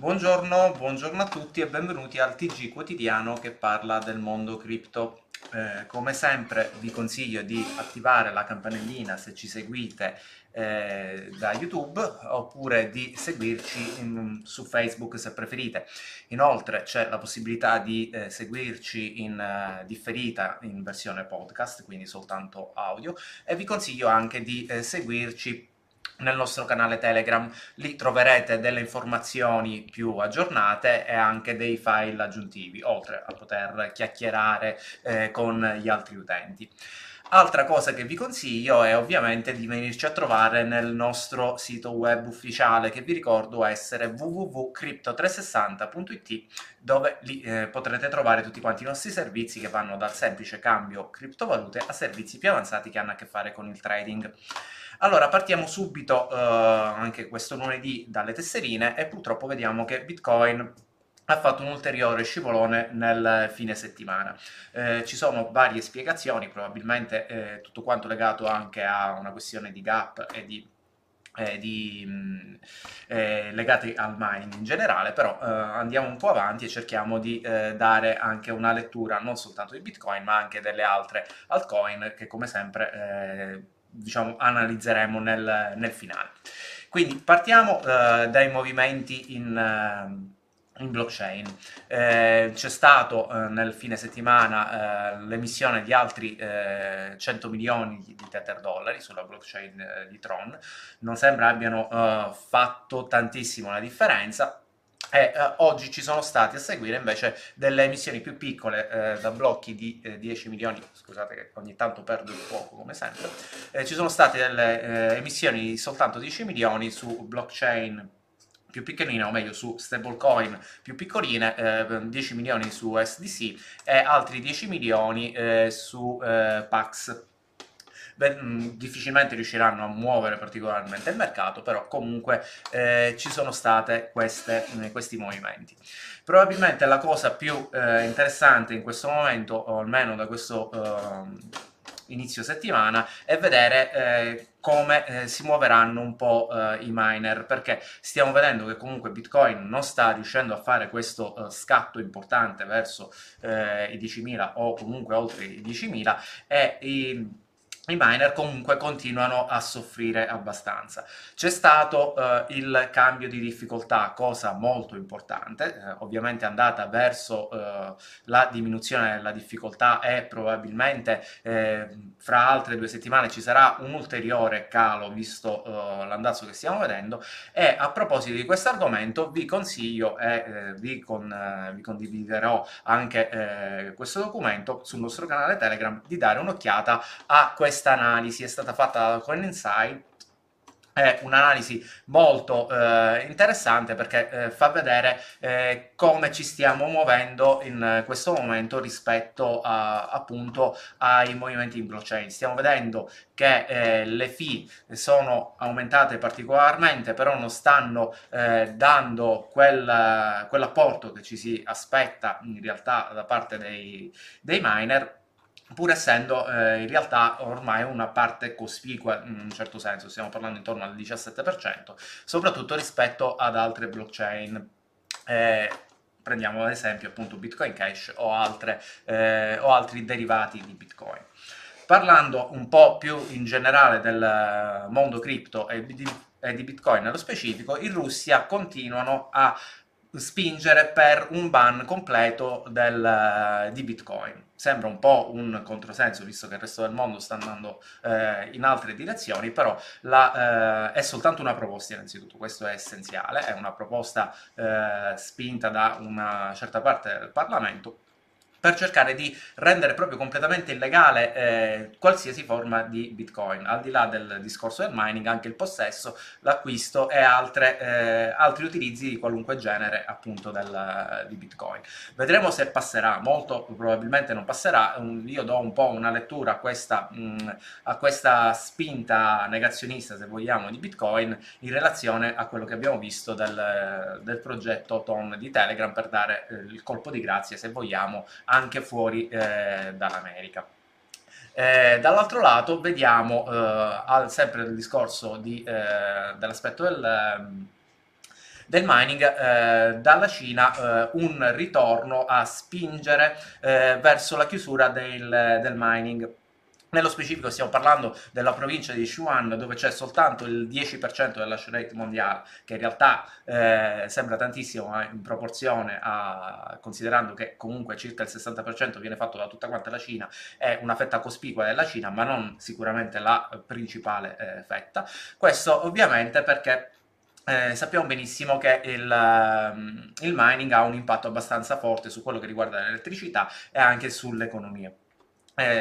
Buongiorno, buongiorno a tutti e benvenuti al TG quotidiano che parla del mondo cripto. Come sempre vi consiglio di attivare la campanellina se ci seguite da YouTube, oppure di seguirci su Facebook se preferite. Inoltre c'è la possibilità di seguirci in differita in versione podcast, quindi soltanto audio, e vi consiglio anche di seguirci nel nostro canale Telegram. Lì troverete delle informazioni più aggiornate e anche dei file aggiuntivi, oltre a poter chiacchierare con gli altri utenti. Altra cosa che vi consiglio è ovviamente di venirci a trovare nel nostro sito web ufficiale, che vi ricordo essere www.crypto360.it, dove lì potrete trovare tutti quanti i nostri servizi, che vanno dal semplice cambio criptovalute a servizi più avanzati che hanno a che fare con il trading. Allora, partiamo subito anche questo lunedì dalle tesserine, e purtroppo vediamo che Bitcoin ha fatto un ulteriore scivolone nel fine settimana. Ci sono varie spiegazioni, probabilmente tutto quanto legato anche a una questione di gap e legati al mining in generale, però andiamo un po' avanti e cerchiamo di dare anche una lettura non soltanto di Bitcoin ma anche delle altre altcoin, che come sempre diciamo analizzeremo nel finale. Quindi partiamo dai movimenti in blockchain. C'è stato nel fine settimana l'emissione di altri 100 milioni di Tether dollari sulla blockchain di Tron. Non sembra abbiano fatto tantissimo la differenza, e oggi ci sono stati a seguire invece delle emissioni più piccole, da blocchi di 10 milioni, scusate che ogni tanto perdo il fuoco come sempre, ci sono state delle emissioni di soltanto 10 milioni su blockchain più piccolina, o meglio su stablecoin più piccoline, 10 milioni su USDC e altri 10 milioni su PAX. Difficilmente riusciranno a muovere particolarmente il mercato, però comunque ci sono state questi movimenti. Probabilmente la cosa più interessante in questo momento, o almeno da questo inizio settimana, è vedere come si muoveranno un po' i miner, perché stiamo vedendo che comunque Bitcoin non sta riuscendo a fare questo scatto importante verso i 10.000 o comunque oltre i 10.000, e i miner comunque continuano a soffrire abbastanza. C'è stato il cambio di difficoltà, cosa molto importante, ovviamente andata verso la diminuzione della difficoltà, e probabilmente fra altre 2 settimane ci sarà un ulteriore calo, visto l'andazzo che stiamo vedendo. E a proposito di questo argomento vi consiglio e vi condividerò anche questo documento sul nostro canale Telegram, di dare un'occhiata a questa analisi. È stata fatta da Insight, è un'analisi molto interessante, perché fa vedere come ci stiamo muovendo in questo momento rispetto appunto ai movimenti in blockchain. Stiamo vedendo che le fee sono aumentate particolarmente, però non stanno dando quell'apporto che ci si aspetta in realtà da parte dei miner, pur essendo in realtà ormai una parte cospicua in un certo senso. Stiamo parlando intorno al 17%, soprattutto rispetto ad altre blockchain. Prendiamo ad esempio appunto Bitcoin Cash o altri derivati di Bitcoin. Parlando un po' più in generale del mondo cripto e di Bitcoin nello specifico, in Russia continuano a spingere per un ban completo di Bitcoin. Sembra un po' un controsenso, visto che il resto del mondo sta andando in altre direzioni, però è soltanto una proposta, innanzitutto questo è essenziale, è una proposta spinta da una certa parte del Parlamento, per cercare di rendere proprio completamente illegale qualsiasi forma di Bitcoin, al di là del discorso del mining, anche il possesso, l'acquisto e altri utilizzi di qualunque genere appunto di Bitcoin. Vedremo se passerà, molto probabilmente non passerà. Io do un po' una lettura a questa spinta negazionista, se vogliamo, di Bitcoin, in relazione a quello che abbiamo visto del progetto Ton di Telegram, per dare il colpo di grazia, se vogliamo, anche fuori dall'America. Dall'altro lato vediamo sempre il discorso dell'aspetto del mining dalla Cina un ritorno a spingere verso la chiusura del mining. Nello specifico stiamo parlando della provincia di Sichuan, dove c'è soltanto il 10% della hash rate mondiale, che in realtà sembra tantissimo, ma in proporzione considerando che comunque circa il 60% viene fatto da tutta quanta la Cina, è una fetta cospicua della Cina, ma non sicuramente la principale fetta. Questo ovviamente perché sappiamo benissimo che il mining ha un impatto abbastanza forte su quello che riguarda l'elettricità e anche sull'economia.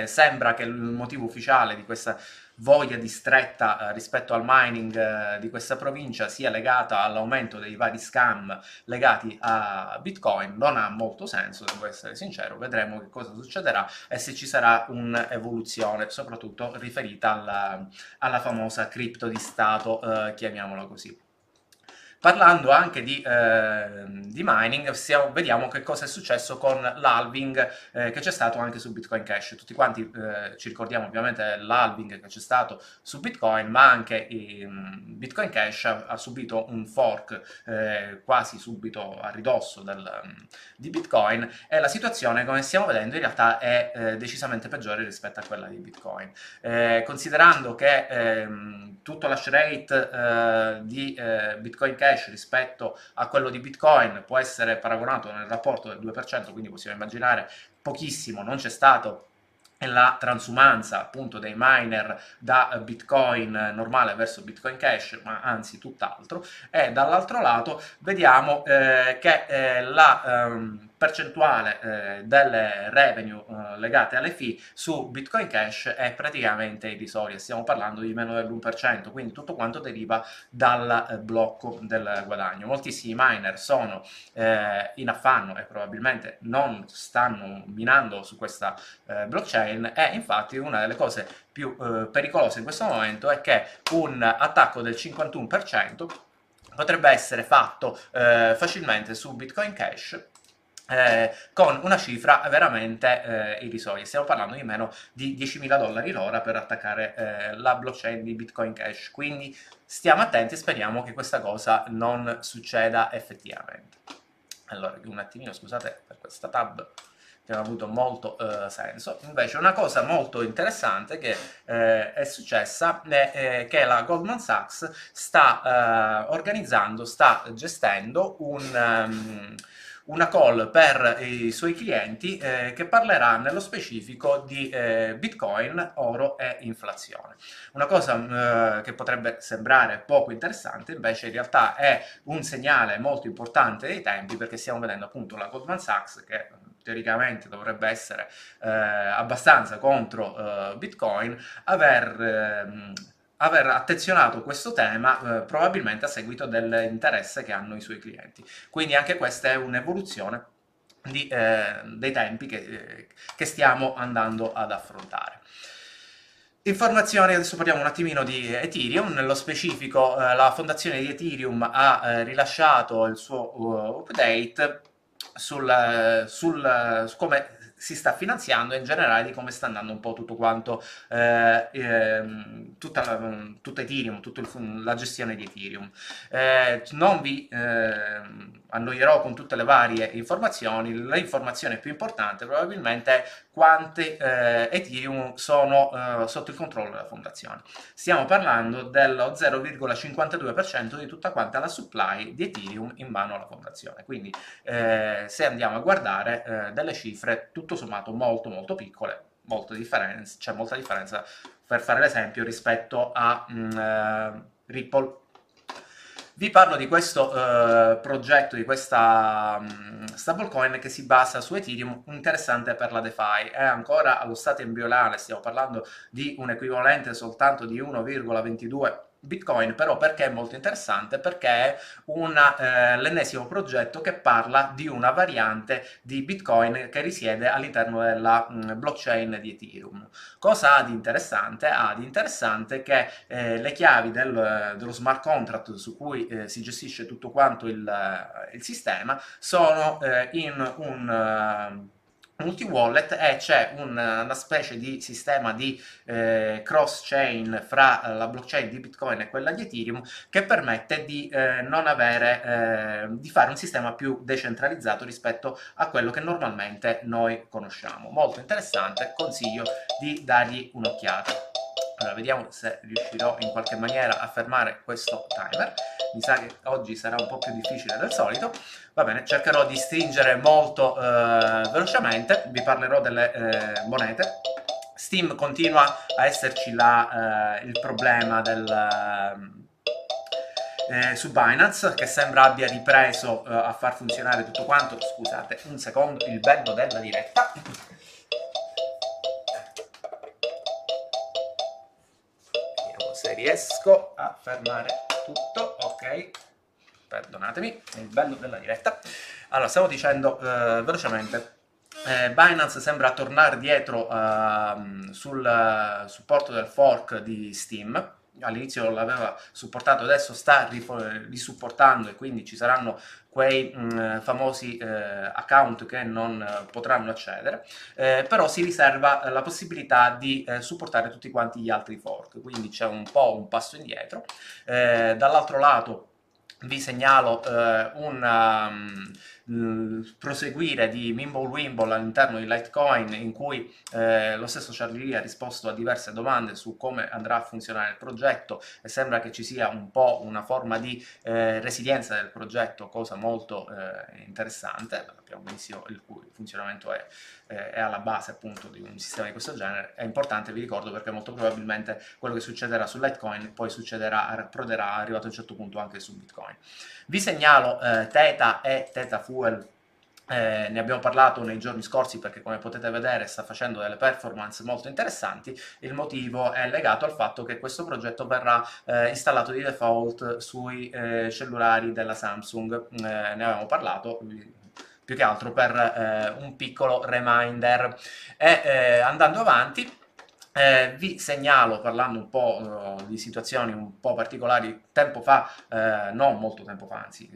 Sembra che il motivo ufficiale di questa voglia di stretta rispetto al mining di questa provincia sia legata all'aumento dei vari scam legati a Bitcoin. Non ha molto senso, devo essere sincero, vedremo che cosa succederà e se ci sarà un'evoluzione, soprattutto riferita alla famosa cripto di Stato, chiamiamola così. Parlando anche di mining, vediamo che cosa è successo con l'halving che c'è stato anche su Bitcoin Cash. Tutti quanti ci ricordiamo ovviamente l'halving che c'è stato su Bitcoin, ma anche Bitcoin Cash ha subito un fork quasi subito a ridosso di Bitcoin, e la situazione, come stiamo vedendo, in realtà è decisamente peggiore rispetto a quella di Bitcoin. Considerando che tutto l'hash rate di Bitcoin Cash rispetto a quello di Bitcoin può essere paragonato nel rapporto del 2%, quindi possiamo immaginare pochissimo, non c'è stato la transumanza appunto dei miner da Bitcoin normale verso Bitcoin Cash, ma anzi tutt'altro. E dall'altro lato vediamo che la percentuale delle revenue legate alle fee su Bitcoin Cash è praticamente irrisoria, stiamo parlando di meno dell'1%, quindi tutto quanto deriva dal blocco del guadagno. Moltissimi miner sono in affanno e probabilmente non stanno minando su questa blockchain, e infatti una delle cose più pericolose in questo momento è che un attacco del 51% potrebbe essere fatto facilmente su Bitcoin Cash, con una cifra veramente irrisoria. Stiamo parlando di meno di $10.000 l'ora per attaccare la blockchain di Bitcoin Cash, quindi stiamo attenti e speriamo che questa cosa non succeda effettivamente. Allora, un attimino, scusate per questa tab che non ha avuto molto senso. Invece una cosa molto interessante che è successa è che la Goldman Sachs sta gestendo una call per i suoi clienti che parlerà nello specifico di Bitcoin, oro e inflazione. Una cosa che potrebbe sembrare poco interessante, invece in realtà è un segnale molto importante dei tempi, perché stiamo vedendo appunto la Goldman Sachs che teoricamente dovrebbe essere abbastanza contro Bitcoin, aver attenzionato questo tema probabilmente a seguito dell'interesse che hanno i suoi clienti. Quindi anche questa è un'evoluzione dei tempi che stiamo andando ad affrontare. Informazioni, adesso parliamo un attimino di Ethereum. Nello specifico la fondazione di Ethereum ha rilasciato il suo update su come si sta finanziando e in generale di come sta andando un po' tutto quanto tutta Ethereum, tutta la gestione di Ethereum. Non vi annoierò con tutte le varie informazioni. L'informazione più importante probabilmente è quante Ethereum sono sotto il controllo della fondazione. Stiamo parlando dello 0,52% di tutta quanta la supply di Ethereum in mano alla fondazione, quindi se andiamo a guardare delle cifre tutto sommato molto molto piccole, c'è molta differenza, per fare l'esempio, rispetto a Ripple. Vi parlo di questo progetto, di questa stablecoin che si basa su Ethereum, interessante per la DeFi. È ancora allo stato embrionale, stiamo parlando di un equivalente soltanto di 1,22 Bitcoin, però perché è molto interessante? Perché è l'ennesimo progetto che parla di una variante di Bitcoin che risiede all'interno della blockchain di Ethereum. Cosa ha di interessante? Ha di interessante che le chiavi dello smart contract su cui si gestisce tutto quanto il sistema sono in un multi-wallet e c'è una specie di sistema di cross-chain fra la blockchain di Bitcoin e quella di Ethereum che permette di non avere, di fare un sistema più decentralizzato rispetto a quello che normalmente noi conosciamo. Molto interessante, consiglio di dargli un'occhiata. Allora, vediamo se riuscirò in qualche maniera a fermare questo timer. Mi sa che oggi sarà un po' più difficile del solito. Va bene, cercherò di stringere molto velocemente. Vi parlerò delle monete. Steam continua a esserci il problema del... su Binance, che sembra abbia ripreso a far funzionare tutto quanto. Scusate un secondo, il bello della diretta. Se riesco a fermare tutto, ok, perdonatemi, è il bello della diretta. Allora, stavo dicendo velocemente, Binance sembra tornare dietro sul supporto del fork di Steam. All'inizio l'aveva supportato, adesso sta risupportando, e quindi ci saranno quei famosi account che non potranno accedere, però si riserva la possibilità di supportare tutti quanti gli altri fork, quindi c'è un po' un passo indietro. Dall'altro lato vi segnalo proseguire di Mimble Wimble all'interno di Litecoin, in cui lo stesso Charlie Lee ha risposto a diverse domande su come andrà a funzionare il progetto, e sembra che ci sia un po' una forma di resilienza del progetto, cosa molto interessante. Abbiamo visto il cui funzionamento è alla base appunto di un sistema di questo genere. È importante, vi ricordo, perché molto probabilmente quello che succederà su Litecoin poi approderà arrivato a un certo punto anche su Bitcoin. Vi segnalo Theta e ThetaFu. Ne abbiamo parlato nei giorni scorsi, perché come potete vedere sta facendo delle performance molto interessanti. Il motivo è legato al fatto che questo progetto verrà installato di default sui cellulari della Samsung. Ne avevamo parlato più che altro per un piccolo reminder. E andando avanti, vi segnalo, parlando un po' di situazioni un po' particolari, tempo fa, non molto tempo fa, anzi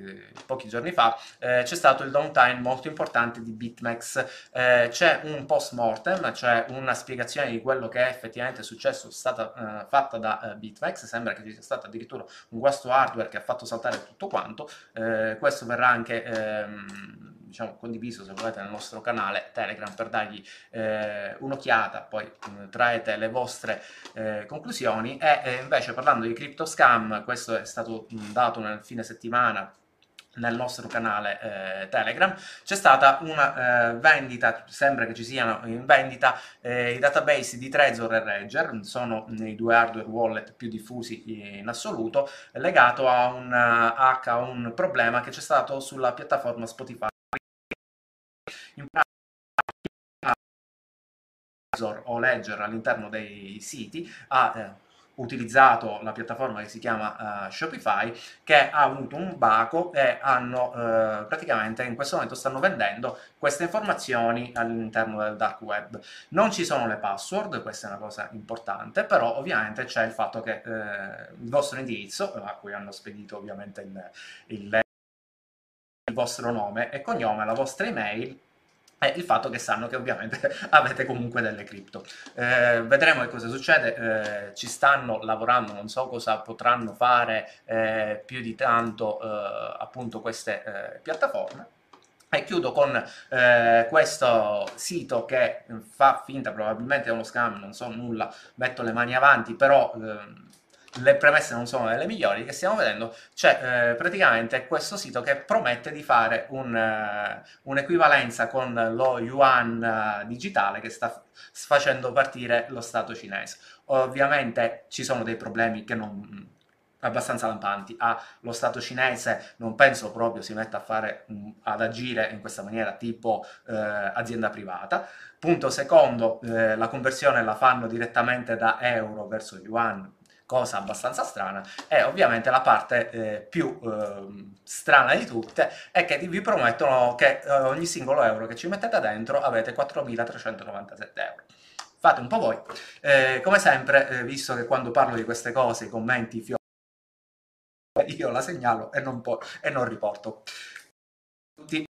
pochi giorni fa, c'è stato il downtime molto importante di BitMEX. C'è un post mortem, cioè una spiegazione di quello che è effettivamente successo, è stata fatta da BitMEX. Sembra che ci sia stato addirittura un guasto hardware che ha fatto saltare tutto quanto. Questo verrà anche... diciamo, condiviso, se volete, nel nostro canale Telegram, per dargli un'occhiata, poi traete le vostre conclusioni. E invece, parlando di crypto scam, questo è stato dato nel fine settimana nel nostro canale Telegram. C'è stata una vendita, sembra che ci siano in vendita i database di Trezor e Ledger, sono i due hardware wallet più diffusi in assoluto, legato a un problema che c'è stato sulla piattaforma Spotify. In pratica, Trezor o Ledger all'interno dei siti ha utilizzato la piattaforma che si chiama Shopify, che ha avuto un baco, e hanno praticamente in questo momento stanno vendendo queste informazioni all'interno del dark web. Non ci sono le password, questa è una cosa importante, però ovviamente c'è il fatto che il vostro indirizzo, a cui hanno spedito ovviamente il vostro nome e cognome, la vostra email, e il fatto che sanno che ovviamente avete comunque delle cripto. Vedremo che cosa succede, ci stanno lavorando, non so cosa potranno fare più di tanto appunto queste piattaforme. E chiudo con questo sito che fa finta probabilmente è uno scam, non so nulla, metto le mani avanti, però... le premesse non sono delle migliori che stiamo vedendo. C'è praticamente questo sito che promette di fare un'equivalenza con lo yuan digitale che sta facendo partire lo Stato cinese. Ovviamente ci sono dei problemi che non... abbastanza lampanti. Lo Stato cinese non penso proprio si metta a fare ad agire in questa maniera tipo azienda privata. Punto secondo, la conversione la fanno direttamente da euro verso yuan, cosa abbastanza strana. E ovviamente la parte più strana di tutte è che vi promettono che ogni singolo euro che ci mettete dentro avete 4.397 euro. Fate un po' voi. Come sempre, visto che quando parlo di queste cose i commenti fiorano, io la segnalo e non riporto. Tutti